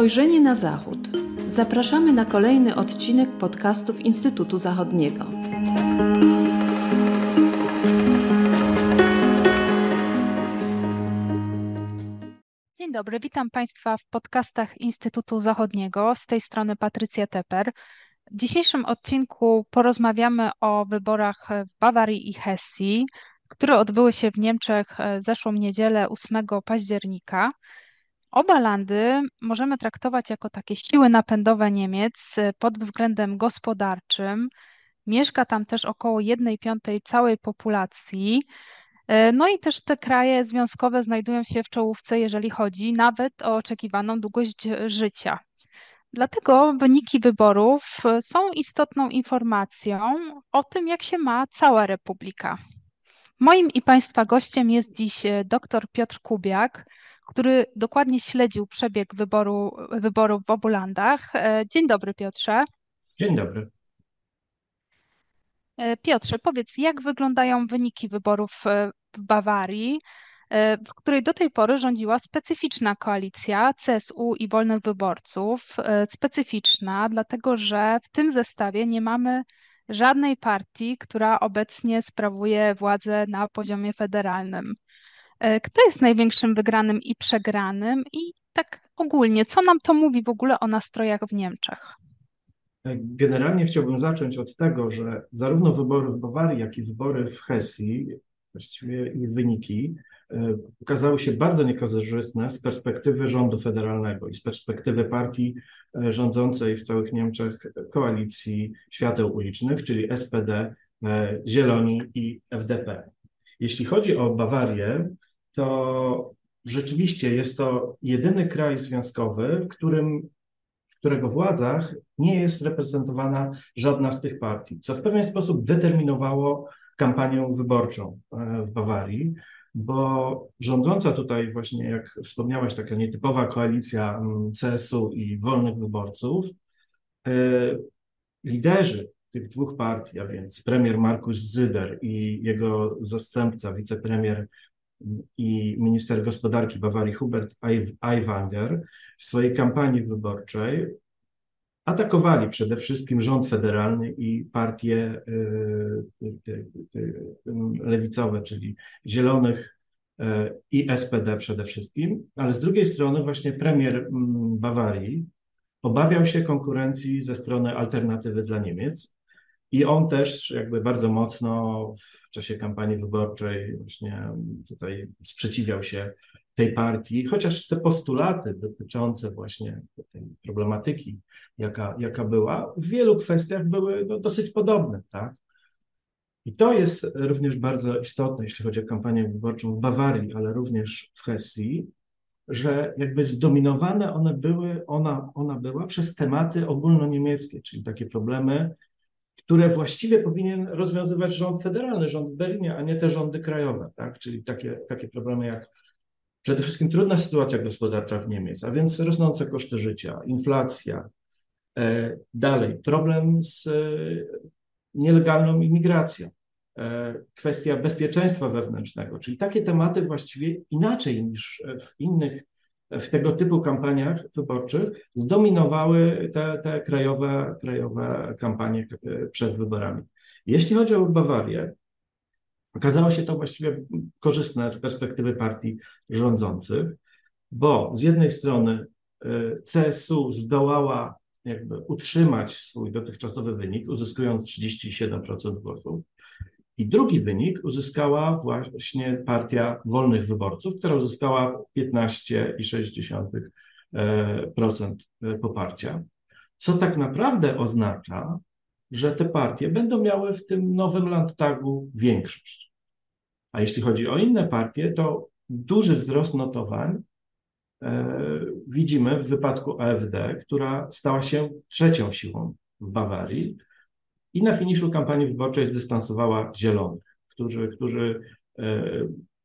Spojrzenie na Zachód. Zapraszamy na kolejny odcinek podcastów Instytutu Zachodniego. Dzień dobry, witam Państwa w podcastach Instytutu Zachodniego. Z tej strony Patrycja Teper. W dzisiejszym odcinku porozmawiamy o wyborach w Bawarii i Hesji, które odbyły się w Niemczech zeszłą niedzielę 8 października. Oba landy możemy traktować jako takie siły napędowe Niemiec pod względem gospodarczym. Mieszka tam też około 1/5 całej populacji. No i też te kraje związkowe znajdują się w czołówce, jeżeli chodzi nawet o oczekiwaną długość życia. Dlatego wyniki wyborów są istotną informacją o tym, jak się ma cała republika. Moim i Państwa gościem jest dziś dr Piotr Kubiak, który dokładnie śledził przebieg wyborów w obu landach. Dzień dobry, Piotrze. Dzień dobry. Piotrze, powiedz, jak wyglądają wyniki wyborów w Bawarii, w której do tej pory rządziła specyficzna koalicja CSU i Wolnych Wyborców. Specyficzna, dlatego że w tym zestawie nie mamy żadnej partii, która obecnie sprawuje władzę na poziomie federalnym. Kto jest największym wygranym i przegranym? I tak ogólnie, co nam to mówi w ogóle o nastrojach w Niemczech? Generalnie chciałbym zacząć od tego, że zarówno wybory w Bawarii, jak i wybory w Hesji, właściwie ich wyniki, okazały się bardzo niekorzystne z perspektywy rządu federalnego i z perspektywy partii rządzącej w całych Niemczech koalicji świateł ulicznych, czyli SPD, Zieloni i FDP. Jeśli chodzi o Bawarię, to rzeczywiście jest to jedyny kraj związkowy, w którego władzach nie jest reprezentowana żadna z tych partii, co w pewien sposób determinowało kampanię wyborczą w Bawarii, bo rządząca tutaj właśnie, jak wspomniałaś, taka nietypowa koalicja CSU i Wolnych Wyborców, liderzy tych dwóch partii, a więc premier Markus Söder i jego zastępca, wicepremier i minister gospodarki Bawarii Hubert Aiwanger, w swojej kampanii wyborczej atakowali przede wszystkim rząd federalny i partie lewicowe, czyli Zielonych i SPD przede wszystkim, ale z drugiej strony właśnie premier Bawarii obawiał się konkurencji ze strony Alternatywy dla Niemiec i on też jakby bardzo mocno w czasie kampanii wyborczej właśnie tutaj sprzeciwiał się tej partii, chociaż te postulaty dotyczące właśnie tej problematyki, jaka była, w wielu kwestiach były dosyć podobne, tak? I to jest również bardzo istotne, jeśli chodzi o kampanię wyborczą w Bawarii, ale również w Hesji, że jakby zdominowane ona była przez tematy ogólnoniemieckie, czyli takie problemy, które właściwie powinien rozwiązywać rząd federalny, rząd w Berlinie, a nie te rządy krajowe, tak? Czyli takie problemy jak przede wszystkim trudna sytuacja gospodarcza w Niemiec, a więc rosnące koszty życia, inflacja, dalej problem z nielegalną imigracją, kwestia bezpieczeństwa wewnętrznego, czyli takie tematy właściwie inaczej niż w innych, w tego typu kampaniach wyborczych zdominowały te krajowe kampanie przed wyborami. Jeśli chodzi o Bawarię, okazało się to właściwie korzystne z perspektywy partii rządzących, bo z jednej strony CSU zdołała jakby utrzymać swój dotychczasowy wynik, uzyskując 37% głosów, i drugi wynik uzyskała właśnie partia Wolnych Wyborców, która uzyskała 15,6% poparcia, co tak naprawdę oznacza, że te partie będą miały w tym nowym Landtagu większość. A jeśli chodzi o inne partie, to duży wzrost notowań widzimy w wypadku AfD, która stała się trzecią siłą w Bawarii i na finiszu kampanii wyborczej zdystansowała Zielonych, którzy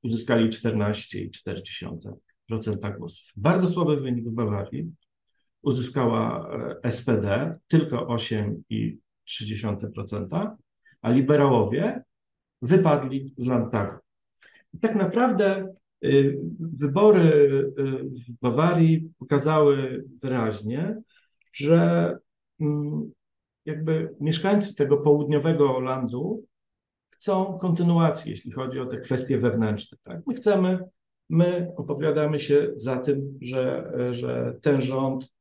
uzyskali 14,4% głosów. Bardzo słaby wynik w Bawarii uzyskała SPD, tylko 8,3%, a liberałowie wypadli z Landtagu. I tak naprawdę Wybory w Bawarii pokazały wyraźnie, że jakby mieszkańcy tego południowego landu chcą kontynuacji, jeśli chodzi o te kwestie wewnętrzne. Tak? My opowiadamy się za tym, że ten rząd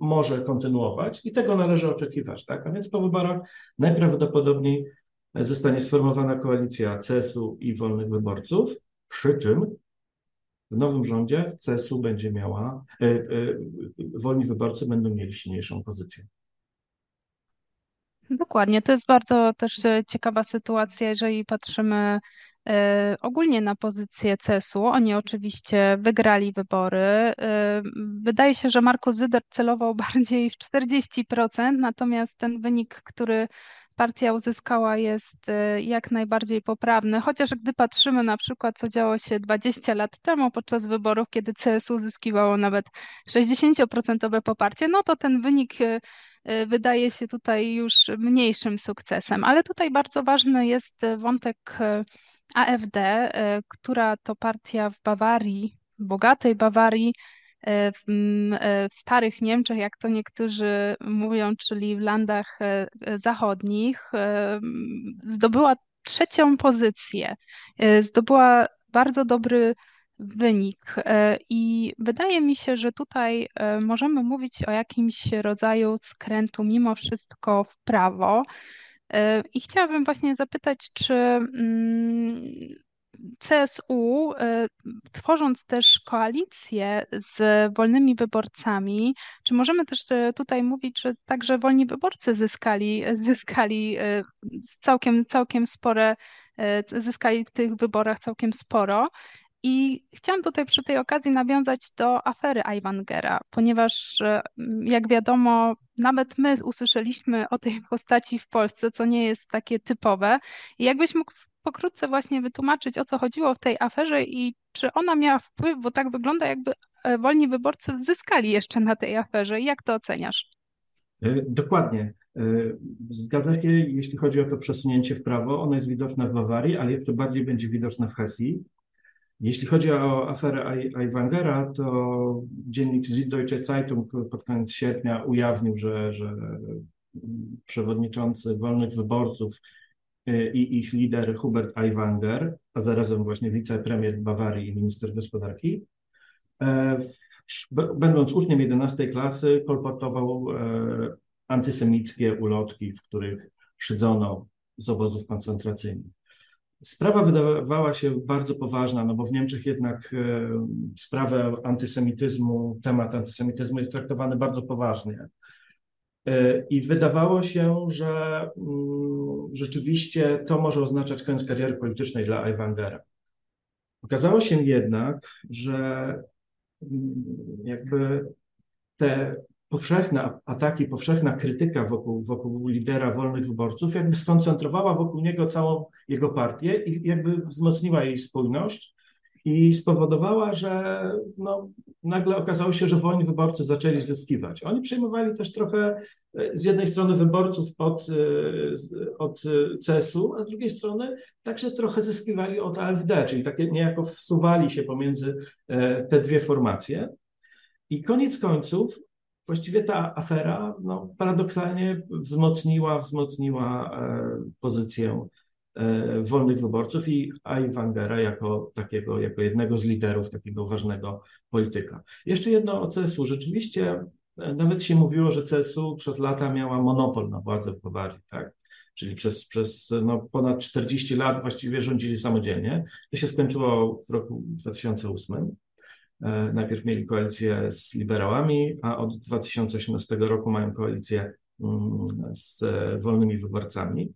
może kontynuować i tego należy oczekiwać. Tak? A więc po wyborach najprawdopodobniej zostanie sformowana koalicja CSU i Wolnych Wyborców, przy czym w nowym rządzie CSU będzie miała, Wolni Wyborcy będą mieli silniejszą pozycję. Dokładnie, to jest bardzo też ciekawa sytuacja, jeżeli patrzymy ogólnie na pozycję CSU. Oni oczywiście wygrali wybory. Wydaje się, że Markus Söder celował bardziej w 40%, natomiast ten wynik, który partia uzyskała, jest jak najbardziej poprawny, chociaż gdy patrzymy na przykład, co działo się 20 lat temu podczas wyborów, kiedy CSU uzyskiwało nawet 60% poparcie, no to ten wynik wydaje się tutaj już mniejszym sukcesem. Ale tutaj bardzo ważny jest wątek AfD, która to partia w Bawarii, bogatej Bawarii, w starych Niemczech, jak to niektórzy mówią, czyli w landach zachodnich, zdobyła trzecią pozycję, zdobyła bardzo dobry wynik i wydaje mi się, że tutaj możemy mówić o jakimś rodzaju skrętu mimo wszystko w prawo i chciałabym właśnie zapytać, czy CSU, tworząc też koalicję z Wolnymi Wyborcami, czy możemy też tutaj mówić, że także Wolni Wyborcy zyskali w tych wyborach całkiem sporo? I chciałam tutaj przy tej okazji nawiązać do afery Aiwangera, ponieważ jak wiadomo, nawet my usłyszeliśmy o tej postaci w Polsce, co nie jest takie typowe. I jakbyś mógł pokrótce właśnie wytłumaczyć, o co chodziło w tej aferze i czy ona miała wpływ, bo tak wygląda, jakby Wolni Wyborcy zyskali jeszcze na tej aferze. Jak to oceniasz? Dokładnie. Zgadza się, jeśli chodzi o to przesunięcie w prawo. Ono jest widoczne w Bawarii, ale jeszcze bardziej będzie widoczne w Hesji. Jeśli chodzi o aferę Aiwangera, to dziennik Süddeutsche Zeitung pod koniec sierpnia ujawnił, że przewodniczący Wolnych Wyborców i ich lider Hubert Aiwanger, a zarazem właśnie wicepremier Bawarii i minister gospodarki, będąc uczniem 11 klasy, kolportował antysemickie ulotki, w których szydzono z obozów koncentracyjnych. Sprawa wydawała się bardzo poważna, no bo w Niemczech jednak sprawę antysemityzmu, temat antysemityzmu jest traktowany bardzo poważnie. I wydawało się, że rzeczywiście to może oznaczać koniec kariery politycznej dla Aiwangera. Okazało się jednak, że jakby te powszechne ataki, powszechna krytyka wokół lidera Wolnych Wyborców jakby skoncentrowała wokół niego całą jego partię i jakby wzmocniła jej spójność i spowodowała, że no, nagle okazało się, że Wolni Wyborcy zaczęli zyskiwać. Oni przejmowali też trochę z jednej strony wyborców od CSU, a z drugiej strony także trochę zyskiwali od AfD, czyli takie niejako wsuwali się pomiędzy te dwie formacje. I koniec końców właściwie ta afera no, paradoksalnie wzmocniła pozycję Wolnych Wyborców i Aiwangera jako jednego z liderów, takiego ważnego polityka. Jeszcze jedno o CSU. Rzeczywiście nawet się mówiło, że CSU przez lata miała monopol na władzę w Bawarii, tak? Czyli przez ponad 40 lat właściwie rządzili samodzielnie. To się skończyło w roku 2008. Najpierw mieli koalicję z liberałami, a od 2018 roku mają koalicję z Wolnymi Wyborcami.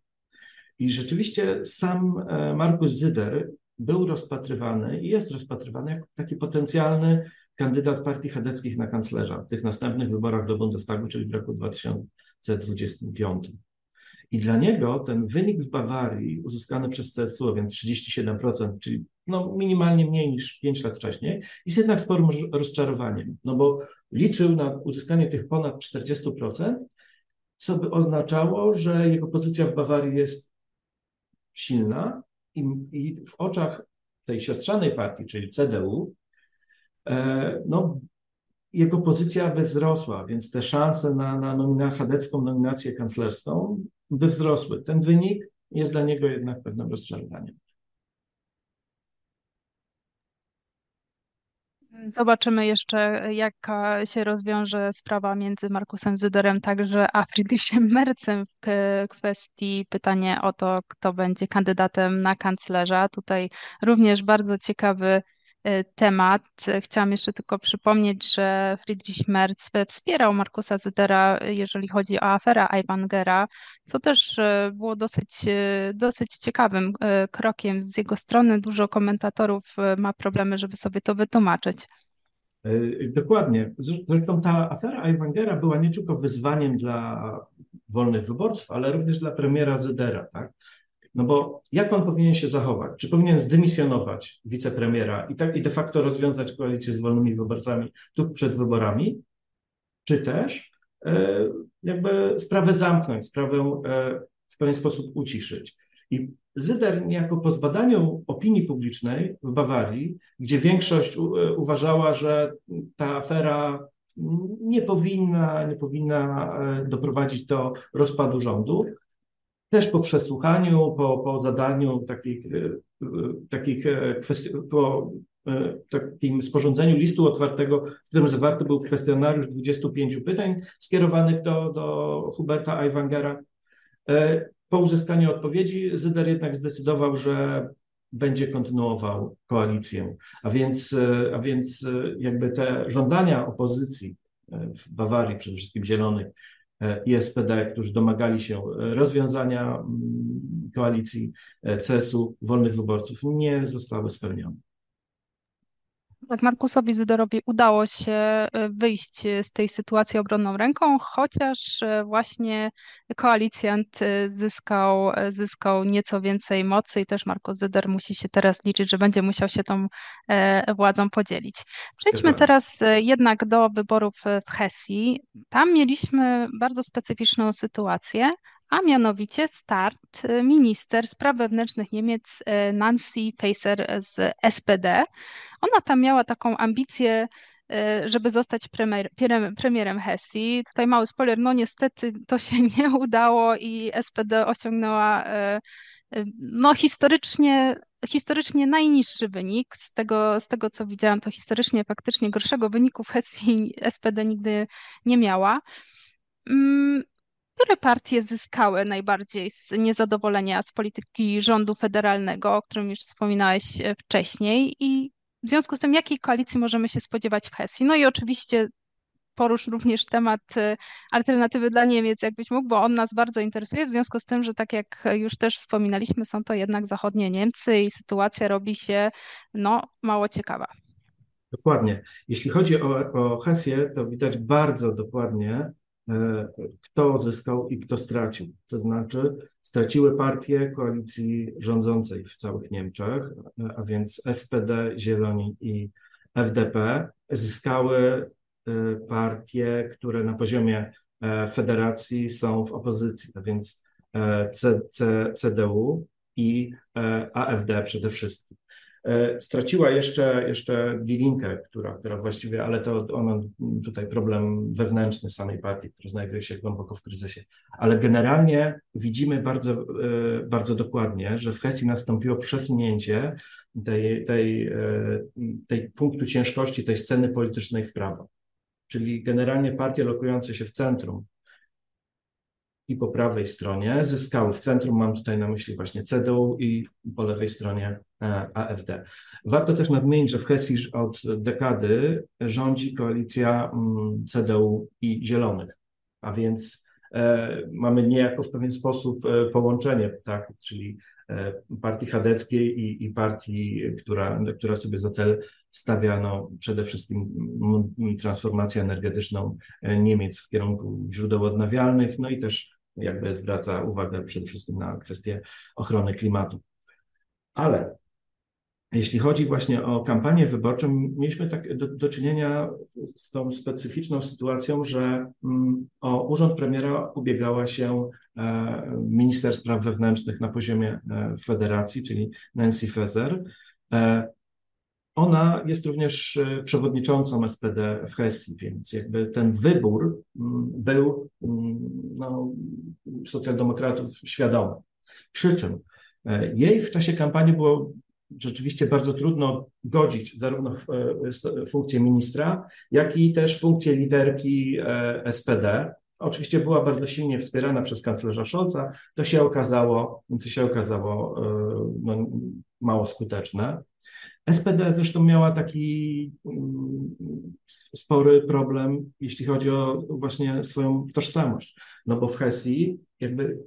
I rzeczywiście sam Markus Söder był rozpatrywany i jest rozpatrywany jako taki potencjalny kandydat partii chadeckich na kanclerza w tych następnych wyborach do Bundestagu, czyli w roku 2025. I dla niego ten wynik w Bawarii uzyskany przez CSU, a więc 37%, czyli no minimalnie mniej niż 5 lat wcześniej, jest jednak sporym rozczarowaniem, no bo liczył na uzyskanie tych ponad 40%, co by oznaczało, że jego pozycja w Bawarii jest silna i w oczach tej siostrzanej partii, czyli CDU, no, jego pozycja by wzrosła, więc te szanse na chadecką nominację kanclerską by wzrosły. Ten wynik jest dla niego jednak pewnym rozczarowaniem. Zobaczymy jeszcze, jaka się rozwiąże sprawa między Markusem Söderem, także a Friedrichem Merzem w kwestii pytania o to, kto będzie kandydatem na kanclerza. Tutaj również bardzo ciekawy temat. Chciałam jeszcze tylko przypomnieć, że Friedrich Merz wspierał Markusa Södera, jeżeli chodzi o aferę Aiwangera, co też było dosyć ciekawym krokiem z jego strony. Dużo komentatorów ma problemy, żeby sobie to wytłumaczyć. Dokładnie. Zresztą ta afera Aiwangera była nie tylko wyzwaniem dla wolnych wyborców, ale również dla premiera Södera, tak? No bo jak on powinien się zachować? Czy powinien zdymisjonować wicepremiera i de facto rozwiązać koalicję z wolnymi wyborcami tuż przed wyborami? Czy też jakby sprawę zamknąć, sprawę w pewien sposób uciszyć? I Söder niejako po zbadaniu opinii publicznej w Bawarii, gdzie większość uważała, że ta afera nie powinna doprowadzić do rozpadu rządu, też po przesłuchaniu, po zadaniu takim sporządzeniu listu otwartego, w którym zawarty był kwestionariusz 25 pytań skierowanych do Huberta Aiwangera. Po uzyskaniu odpowiedzi Söder jednak zdecydował, że będzie kontynuował koalicję. A więc jakby te żądania opozycji w Bawarii, przede wszystkim Zielonych, i SPD, którzy domagali się rozwiązania koalicji CSU, wolnych wyborców, nie zostały spełnione. Tak, Markusowi Söderowi udało się wyjść z tej sytuacji obronną ręką, chociaż właśnie koalicjant zyskał nieco więcej mocy i też Markus Söder musi się teraz liczyć, że będzie musiał się tą władzą podzielić. Przejdźmy teraz jednak do wyborów w Hesji. Tam mieliśmy bardzo specyficzną sytuację, a mianowicie start minister spraw wewnętrznych Niemiec Nancy Faeser z SPD. Ona tam miała taką ambicję, żeby zostać premierem Hesji. Tutaj mały spoiler, no niestety to się nie udało i SPD osiągnęła no historycznie najniższy wynik. Z tego co widziałam, to historycznie faktycznie gorszego wyniku w Hesji SPD nigdy nie miała. Które partie zyskały najbardziej z niezadowolenia z polityki rządu federalnego, o którym już wspominałeś wcześniej, i w związku z tym jakiej koalicji możemy się spodziewać w Hesji? No i oczywiście porusz również temat alternatywy dla Niemiec, jakbyś mógł, bo on nas bardzo interesuje, w związku z tym, że tak jak już też wspominaliśmy, są to jednak zachodnie Niemcy i sytuacja robi się no mało ciekawa. Dokładnie. Jeśli chodzi o Hesję, to widać bardzo dokładnie, kto zyskał i kto stracił. To znaczy straciły partie koalicji rządzącej w całych Niemczech, a więc SPD, Zieloni i FDP. Zyskały partie, które na poziomie federacji są w opozycji, a więc CDU i AfD przede wszystkim. Straciła jeszcze Die Linke, która właściwie, ale to ona tutaj problem wewnętrzny samej partii, która znajduje się głęboko w kryzysie. Ale generalnie widzimy bardzo, bardzo dokładnie, że w Hesji nastąpiło przesunięcie tej punktu ciężkości, tej sceny politycznej w prawo. Czyli generalnie partie lokujące się w centrum i po prawej stronie zyskały. W centrum mam tutaj na myśli właśnie CDU i po lewej stronie AfD. Warto też nadmienić, że w Hesji od dekady rządzi koalicja CDU i Zielonych, a więc mamy niejako w pewien sposób połączenie, tak, czyli partii chadeckiej i partii, która sobie za cel stawia no, przede wszystkim transformację energetyczną Niemiec w kierunku źródeł odnawialnych, no i też jakby zwraca uwagę przede wszystkim na kwestię ochrony klimatu. Ale jeśli chodzi właśnie o kampanię wyborczą, mieliśmy tak do czynienia z tą specyficzną sytuacją, że o urząd premiera ubiegała się minister spraw wewnętrznych na poziomie federacji, czyli Nancy Faeser, Ona jest również przewodniczącą SPD w Hesji, więc jakby ten wybór był no, socjaldemokratów świadomy. Przy czym jej w czasie kampanii było rzeczywiście bardzo trudno godzić zarówno funkcję ministra, jak i też funkcję liderki SPD. Oczywiście była bardzo silnie wspierana przez kanclerza Scholza, to się okazało no, mało skuteczne. SPD zresztą miała taki spory problem, jeśli chodzi o właśnie swoją tożsamość, no bo w Hesji jakby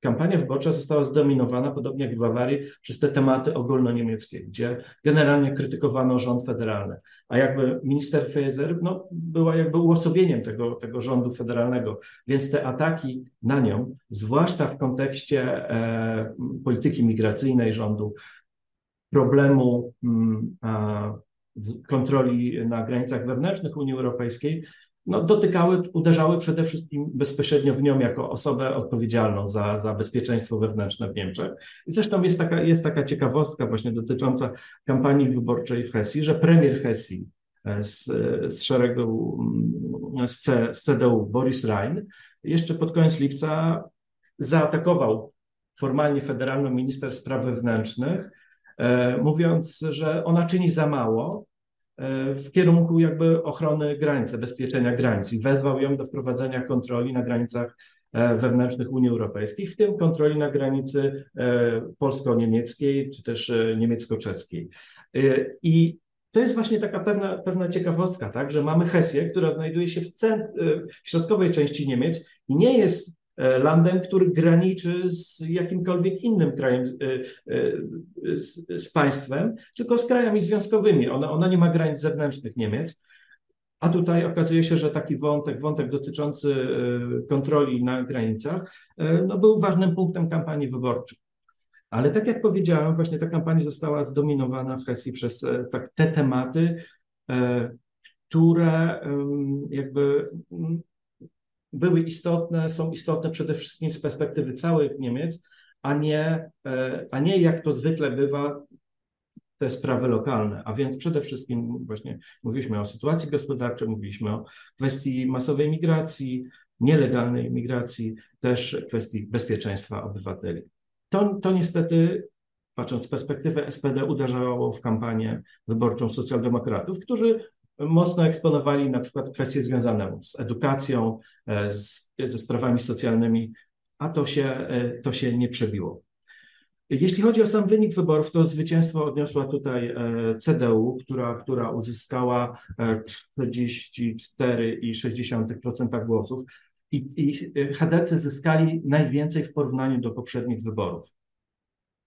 kampania wyborcza została zdominowana, podobnie jak w Bawarii, przez te tematy ogólnoniemieckie, gdzie generalnie krytykowano rząd federalny, a jakby minister Faeser no, była jakby uosobieniem tego rządu federalnego, więc te ataki na nią, zwłaszcza w kontekście polityki migracyjnej rządu, problemu kontroli na granicach wewnętrznych Unii Europejskiej, no, uderzały przede wszystkim bezpośrednio w nią jako osobę odpowiedzialną za bezpieczeństwo wewnętrzne w Niemczech. I zresztą jest taka ciekawostka właśnie dotycząca kampanii wyborczej w Hesji, że premier Hesji z CDU Boris Rhein jeszcze pod koniec lipca zaatakował formalnie federalną minister spraw wewnętrznych, mówiąc, że ona czyni za mało w kierunku jakby ochrony granic, zabezpieczenia granic i wezwał ją do wprowadzenia kontroli na granicach wewnętrznych Unii Europejskiej, w tym kontroli na granicy polsko-niemieckiej czy też niemiecko-czeskiej. I to jest właśnie taka pewna ciekawostka, tak, że mamy Hesję, która znajduje się w środkowej części Niemiec i nie jest landem, który graniczy z jakimkolwiek innym krajem, z państwem, tylko z krajami związkowymi. Ona nie ma granic zewnętrznych Niemiec, a tutaj okazuje się, że taki wątek dotyczący kontroli na granicach no, był ważnym punktem kampanii wyborczej. Ale tak jak powiedziałem, właśnie ta kampania została zdominowana w Hesji przez te tematy, które jakby były istotne, są istotne przede wszystkim z perspektywy całych Niemiec, a nie jak to zwykle bywa te sprawy lokalne, a więc przede wszystkim właśnie mówiliśmy o sytuacji gospodarczej, mówiliśmy o kwestii masowej migracji, nielegalnej migracji, też kwestii bezpieczeństwa obywateli. To niestety, patrząc z perspektywy SPD, uderzało w kampanię wyborczą socjaldemokratów, którzy mocno eksponowali na przykład kwestie związane z edukacją, ze sprawami socjalnymi, a to się nie przebiło. Jeśli chodzi o sam wynik wyborów, to zwycięstwo odniosła tutaj CDU, która uzyskała 44,6% głosów i HDC zyskali najwięcej w porównaniu do poprzednich wyborów.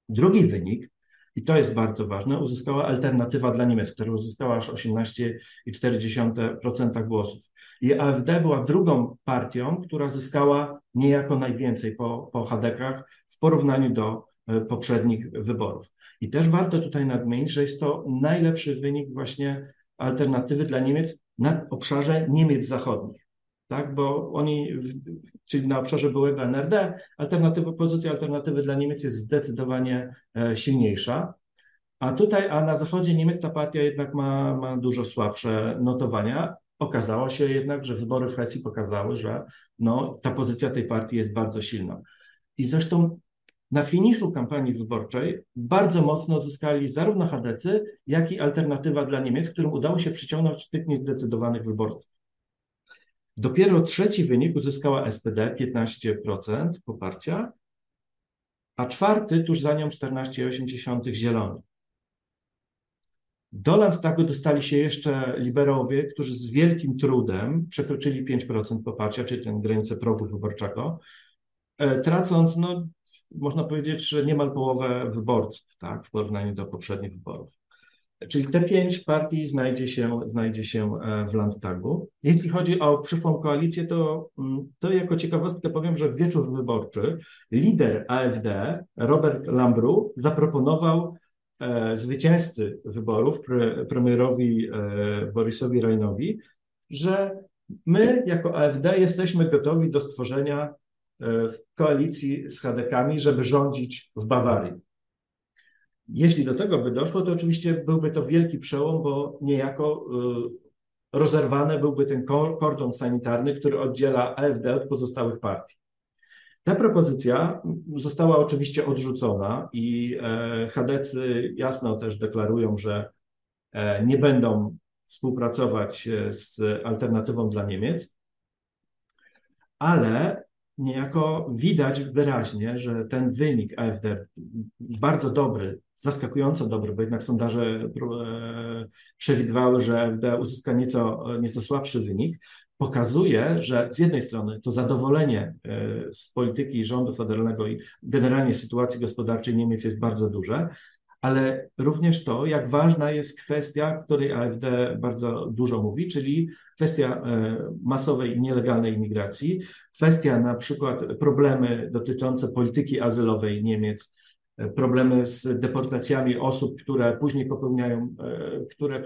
Drugi wynik, i to jest bardzo ważne, uzyskała Alternatywa dla Niemiec, która uzyskała aż 18,4% głosów. I AfD była drugą partią, która zyskała niejako najwięcej po HDK-ach w porównaniu do poprzednich wyborów. I też warto tutaj nadmienić, że jest to najlepszy wynik właśnie Alternatywy dla Niemiec na obszarze Niemiec Zachodnich. Tak, bo oni, czyli na obszarze byłego NRD, pozycja Alternatywy dla Niemiec jest zdecydowanie silniejsza, a na zachodzie Niemiec ta partia jednak ma dużo słabsze notowania. Okazało się jednak, że wybory w Hesji pokazały, że no, ta pozycja tej partii jest bardzo silna. I zresztą na finiszu kampanii wyborczej bardzo mocno zyskali zarówno HDC, jak i Alternatywa dla Niemiec, którym udało się przyciągnąć tych niezdecydowanych wyborców. Dopiero trzeci wynik uzyskała SPD, 15% poparcia, a czwarty tuż za nią 14,8% Zieloni. Do Landtagu dostali się jeszcze liberałowie, którzy z wielkim trudem przekroczyli 5% poparcia, czyli tę granicę progu wyborczego, tracąc, no, można powiedzieć, że niemal połowę wyborców, tak, w porównaniu do poprzednich wyborów. Czyli te 5 partii znajdzie się w Landtagu. Jeśli chodzi o przyszłą koalicję, to jako ciekawostkę powiem, że w wieczór wyborczy lider AfD, Robert Lambrou, zaproponował zwycięzcy wyborów, premierowi Borisowi Rheinowi, że my jako AfD jesteśmy gotowi do stworzenia koalicji z HDK-ami, żeby rządzić w Bawarii. Jeśli do tego by doszło, to oczywiście byłby to wielki przełom, bo niejako rozerwany byłby ten kordon sanitarny, który oddziela AfD od pozostałych partii. Ta propozycja została oczywiście odrzucona i chadecy jasno też deklarują, że nie będą współpracować z alternatywą dla Niemiec, ale niejako widać wyraźnie, że ten wynik AfD bardzo dobry, zaskakująco dobry, bo jednak sondaże przewidywały, że AfD uzyska nieco słabszy wynik, pokazuje, że z jednej strony to zadowolenie z polityki rządu federalnego i generalnie sytuacji gospodarczej Niemiec jest bardzo duże, ale również to, jak ważna jest kwestia, której AfD bardzo dużo mówi, czyli kwestia masowej i nielegalnej imigracji, kwestia na przykład problemy dotyczące polityki azylowej Niemiec, problemy z deportacjami osób, które później popełniają, które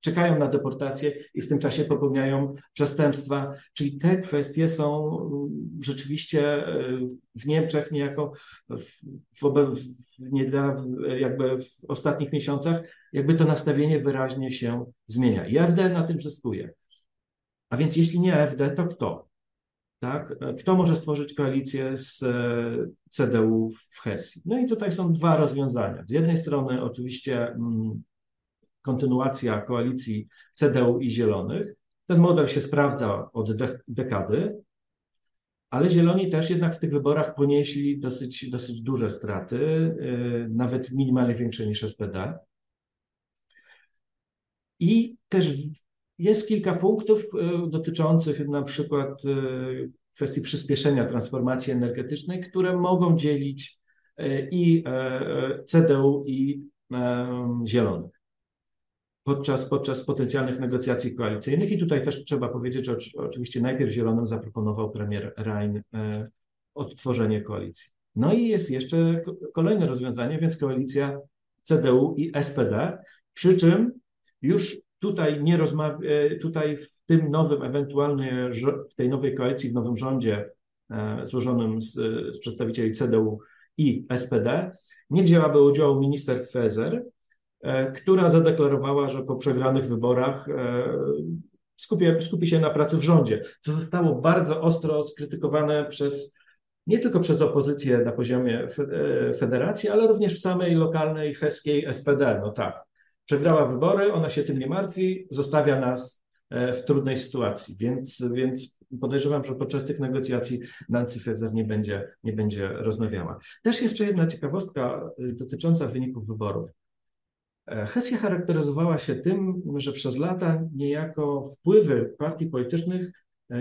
czekają na deportację i w tym czasie popełniają przestępstwa. Czyli te kwestie są rzeczywiście w Niemczech niejako w ostatnich miesiącach jakby to nastawienie wyraźnie się zmienia. I AfD na tym zyskuje. A więc jeśli nie AfD, to kto? Tak? Kto może stworzyć koalicję z CDU w Hesji? No i tutaj są dwa rozwiązania. Z jednej strony oczywiście kontynuacja koalicji CDU i Zielonych. Ten model się sprawdza od dekady, ale Zieloni też jednak w tych wyborach ponieśli dosyć duże straty, nawet minimalnie większe niż SPD. I też jest kilka punktów dotyczących na przykład kwestii przyspieszenia transformacji energetycznej, które mogą dzielić i CDU, i Zielonych podczas potencjalnych negocjacji koalicyjnych. I tutaj też trzeba powiedzieć, że oczywiście najpierw Zielonym zaproponował premier Rhein odtworzenie koalicji. No i jest jeszcze kolejne rozwiązanie, więc koalicja CDU i SPD, przy czym już tutaj w tym nowym, ewentualnie w tej nowej koalicji, w nowym rządzie złożonym z przedstawicieli CDU i SPD nie wzięłaby udziału minister Faeser, która zadeklarowała, że po przegranych wyborach skupi się na pracy w rządzie, co zostało bardzo ostro skrytykowane nie tylko przez opozycję na poziomie federacji, ale również w samej lokalnej heskiej SPD. No tak. Przegrała wybory, ona się tym nie martwi, zostawia nas w trudnej sytuacji, więc podejrzewam, że podczas tych negocjacji Nancy Faeser nie będzie rozmawiała. Też jeszcze jedna ciekawostka dotycząca wyników wyborów. Hesja charakteryzowała się tym, że przez lata niejako wpływy partii politycznych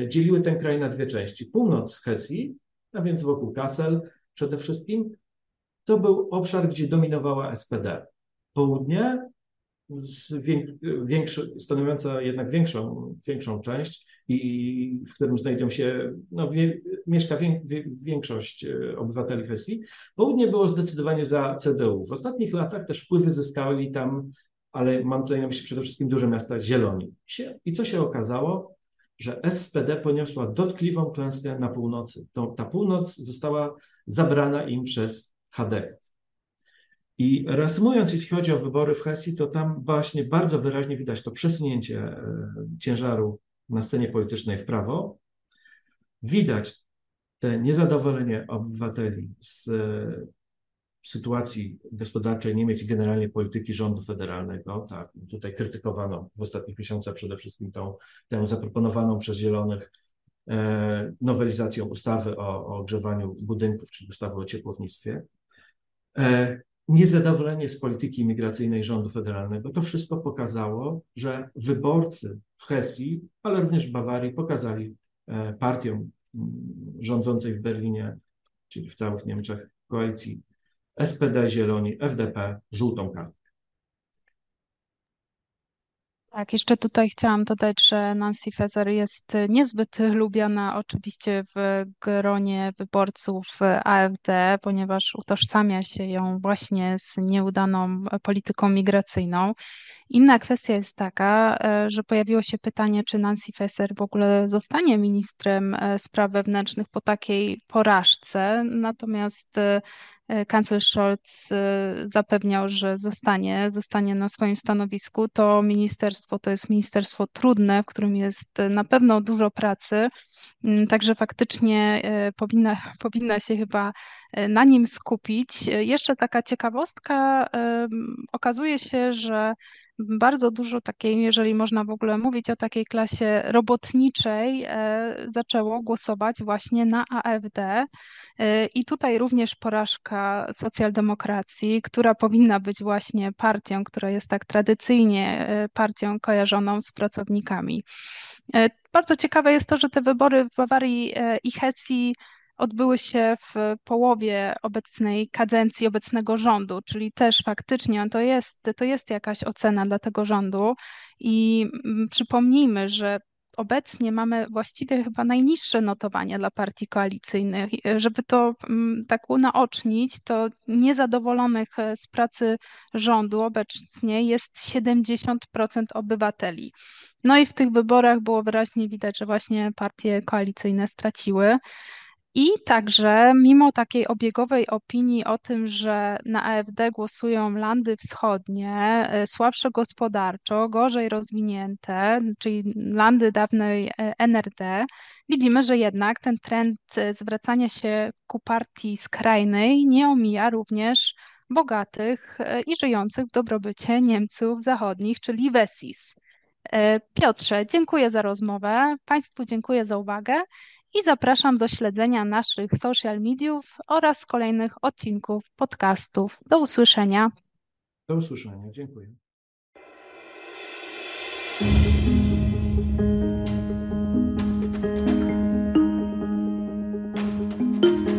dzieliły ten kraj na dwie części. Północ Hesji, a więc wokół Kassel przede wszystkim, to był obszar, gdzie dominowała SPD. Południe stanowiąca jednak większą część i w którym znajdują się, mieszka większość obywateli Hesji. Południe było zdecydowanie za CDU. W ostatnich latach też wpływy zyskali tam, ale mam tutaj na myśli przede wszystkim duże miasta, Zieloni. I co się okazało? Że SPD poniosła dotkliwą klęskę na północy. Ta północ została zabrana im przez HDK. I reasumując, jeśli chodzi o wybory w Hesji, to tam właśnie bardzo wyraźnie widać to przesunięcie ciężaru na scenie politycznej w prawo. Widać te niezadowolenie obywateli z sytuacji gospodarczej Niemiec i generalnie polityki rządu federalnego. Tak, tutaj krytykowano w ostatnich miesiącach przede wszystkim tę zaproponowaną przez Zielonych nowelizację ustawy o ogrzewaniu budynków, czyli ustawy o ciepłownictwie. Niezadowolenie z polityki imigracyjnej rządu federalnego, to wszystko pokazało, że wyborcy w Hesji, ale również w Bawarii pokazali partiom rządzącej w Berlinie, czyli w całych Niemczech, koalicji SPD, Zieloni, FDP, żółtą kartę. Tak, jeszcze tutaj chciałam dodać, że Nancy Faeser jest niezbyt lubiana oczywiście w gronie wyborców AfD, ponieważ utożsamia się ją właśnie z nieudaną polityką migracyjną. Inna kwestia jest taka, że pojawiło się pytanie, czy Nancy Faeser w ogóle zostanie ministrem spraw wewnętrznych po takiej porażce, natomiast kanclerz Scholz zapewniał, że zostanie na swoim stanowisku. To ministerstwo to jest ministerstwo trudne, w którym jest na pewno dużo pracy, także faktycznie powinna się chyba na nim skupić. Jeszcze taka ciekawostka, okazuje się, że bardzo dużo takiej, jeżeli można w ogóle mówić o takiej klasie robotniczej, zaczęło głosować właśnie na AfD i tutaj również porażka socjaldemokracji, która powinna być właśnie partią, która jest tak tradycyjnie partią kojarzoną z pracownikami. Bardzo ciekawe jest to, że te wybory w Bawarii i Hesji odbyły się w połowie obecnej kadencji, obecnego rządu, czyli też faktycznie to jest jakaś ocena dla tego rządu i przypomnijmy, że obecnie mamy właściwie chyba najniższe notowania dla partii koalicyjnych. Żeby to tak unaocznić, to niezadowolonych z pracy rządu obecnie jest 70% obywateli. No i w tych wyborach było wyraźnie widać, że właśnie partie koalicyjne straciły. I także mimo takiej obiegowej opinii o tym, że na AfD głosują landy wschodnie, słabsze gospodarczo, gorzej rozwinięte, czyli landy dawnej NRD, widzimy, że jednak ten trend zwracania się ku partii skrajnej nie omija również bogatych i żyjących w dobrobycie Niemców zachodnich, czyli Wessis. Piotrze, dziękuję za rozmowę, Państwu dziękuję za uwagę. I zapraszam do śledzenia naszych social mediów oraz kolejnych odcinków podcastów. Do usłyszenia. Do usłyszenia, dziękuję.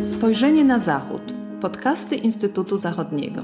Spojrzenie na Zachód. Podcasty Instytutu Zachodniego.